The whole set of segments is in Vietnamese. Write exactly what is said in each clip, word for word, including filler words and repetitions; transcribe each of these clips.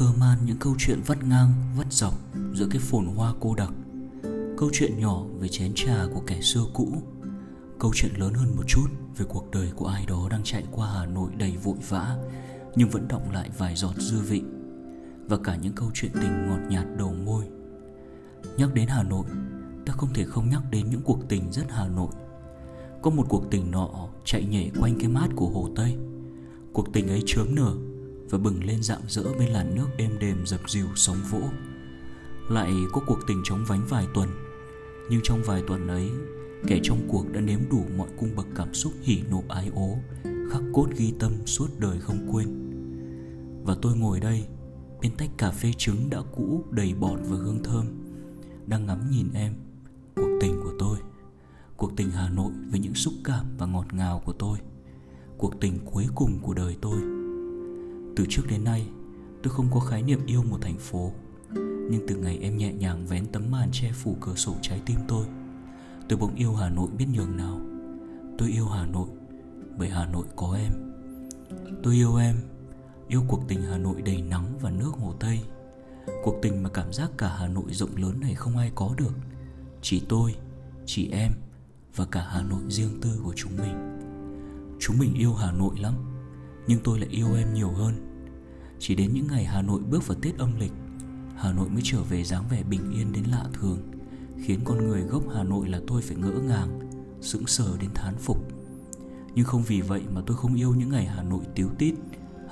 cơ man những câu chuyện vắt ngang, vắt dọc giữa cái phồn hoa cô đặc. Câu chuyện nhỏ về chén trà của kẻ xưa cũ, câu chuyện lớn hơn một chút về cuộc đời của ai đó đang chạy qua Hà Nội đầy vội vã nhưng vẫn đọng lại vài giọt dư vị, và cả những câu chuyện tình ngọt nhạt đầu môi. Nhắc đến Hà Nội, ta không thể không nhắc đến những cuộc tình rất Hà Nội. Có một cuộc tình nọ chạy nhảy quanh cái mát của Hồ Tây. Cuộc tình ấy chớm nở và bừng lên rạng rỡ bên làn nước êm đềm dập dìu sóng vỗ. Lại có cuộc tình chóng vánh vài tuần, nhưng trong vài tuần ấy, kẻ trong cuộc đã nếm đủ mọi cung bậc cảm xúc hỉ nộ ái ố, khắc cốt ghi tâm suốt đời không quên. Và tôi ngồi đây, bên tách cà phê trứng đã cũ đầy bọt và hương thơm, đang ngắm nhìn em, cuộc tình của tôi, cuộc tình Hà Nội với những xúc cảm và ngọt ngào của tôi, cuộc tình cuối cùng của đời tôi. Từ trước đến nay, tôi không có khái niệm yêu một thành phố, nhưng từ ngày em nhẹ nhàng vén tấm màn che phủ cửa sổ trái tim tôi, tôi bỗng yêu Hà Nội biết nhường nào. Tôi yêu Hà Nội bởi Hà Nội có em. Tôi yêu em, yêu cuộc tình Hà Nội đầy nắng và nước Hồ Tây, cuộc tình mà cảm giác cả Hà Nội rộng lớn này không ai có được, chỉ tôi, chỉ em và cả Hà Nội riêng tư của chúng mình. Chúng mình yêu Hà Nội lắm, nhưng tôi lại yêu em nhiều hơn. Chỉ đến những ngày Hà Nội bước vào Tết âm lịch, Hà Nội mới trở về dáng vẻ bình yên đến lạ thường, khiến con người gốc Hà Nội là tôi phải ngỡ ngàng, sững sờ đến thán phục. Nhưng không vì vậy mà tôi không yêu những ngày Hà Nội tíu tít,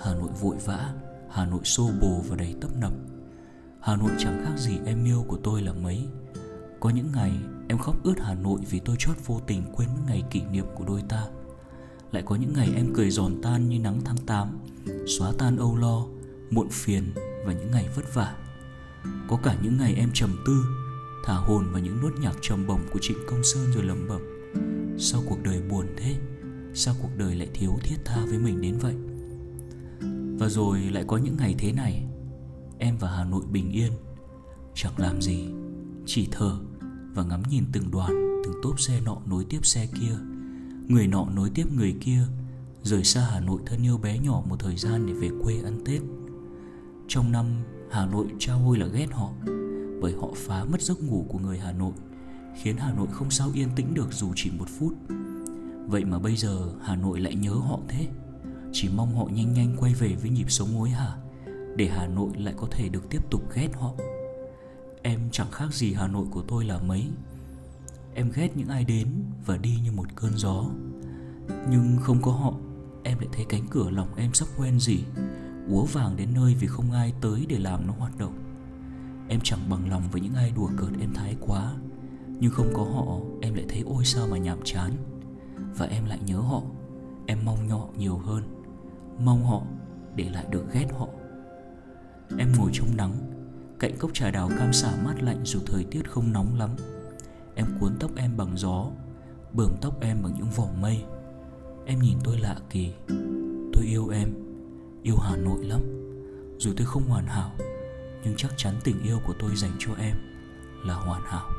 Hà Nội vội vã, Hà Nội xô bồ và đầy tấp nập. Hà Nội chẳng khác gì em yêu của tôi là mấy. Có những ngày em khóc ướt Hà Nội vì tôi chót vô tình quên mất ngày kỷ niệm của đôi ta. Lại có những ngày em cười giòn tan như nắng tháng tám, xóa tan âu lo, muộn phiền và những ngày vất vả. Có cả những ngày em trầm tư, thả hồn vào những nốt nhạc trầm bổng của Trịnh Công Sơn rồi lẩm bẩm: sao cuộc đời buồn thế? Sao cuộc đời lại thiếu thiết tha với mình đến vậy? Và rồi lại có những ngày thế này, em và Hà Nội bình yên, chẳng làm gì, chỉ thở và ngắm nhìn từng đoàn, từng tốp xe nọ nối tiếp xe kia, người nọ nối tiếp người kia, rời xa Hà Nội thân yêu bé nhỏ một thời gian để về quê ăn Tết. Trong năm, Hà Nội trao ôi là ghét họ, bởi họ phá mất giấc ngủ của người Hà Nội, khiến Hà Nội không sao yên tĩnh được dù chỉ một phút. Vậy mà bây giờ Hà Nội lại nhớ họ thế, chỉ mong họ nhanh nhanh quay về với nhịp sống hối hả, để Hà Nội lại có thể được tiếp tục ghét họ. Em chẳng khác gì Hà Nội của tôi là mấy. Em ghét những ai đến và đi như một cơn gió. Nhưng không có họ, em lại thấy cánh cửa lòng em sắp quen gì, úa vàng đến nơi vì không ai tới để làm nó hoạt động. Em chẳng bằng lòng với những ai đùa cợt em thái quá, nhưng không có họ, em lại thấy ôi sao mà nhàm chán. Và em lại nhớ họ, em mong họ nhiều hơn, mong họ để lại được ghét họ. Em ngồi trong nắng, cạnh cốc trà đào cam xả mát lạnh dù thời tiết không nóng lắm. Em cuốn tóc em bằng gió, bờm tóc em bằng những vỏ mây. Em nhìn tôi lạ kỳ, tôi yêu em, yêu Hà Nội lắm. Dù tôi không hoàn hảo, nhưng chắc chắn tình yêu của tôi dành cho em là hoàn hảo.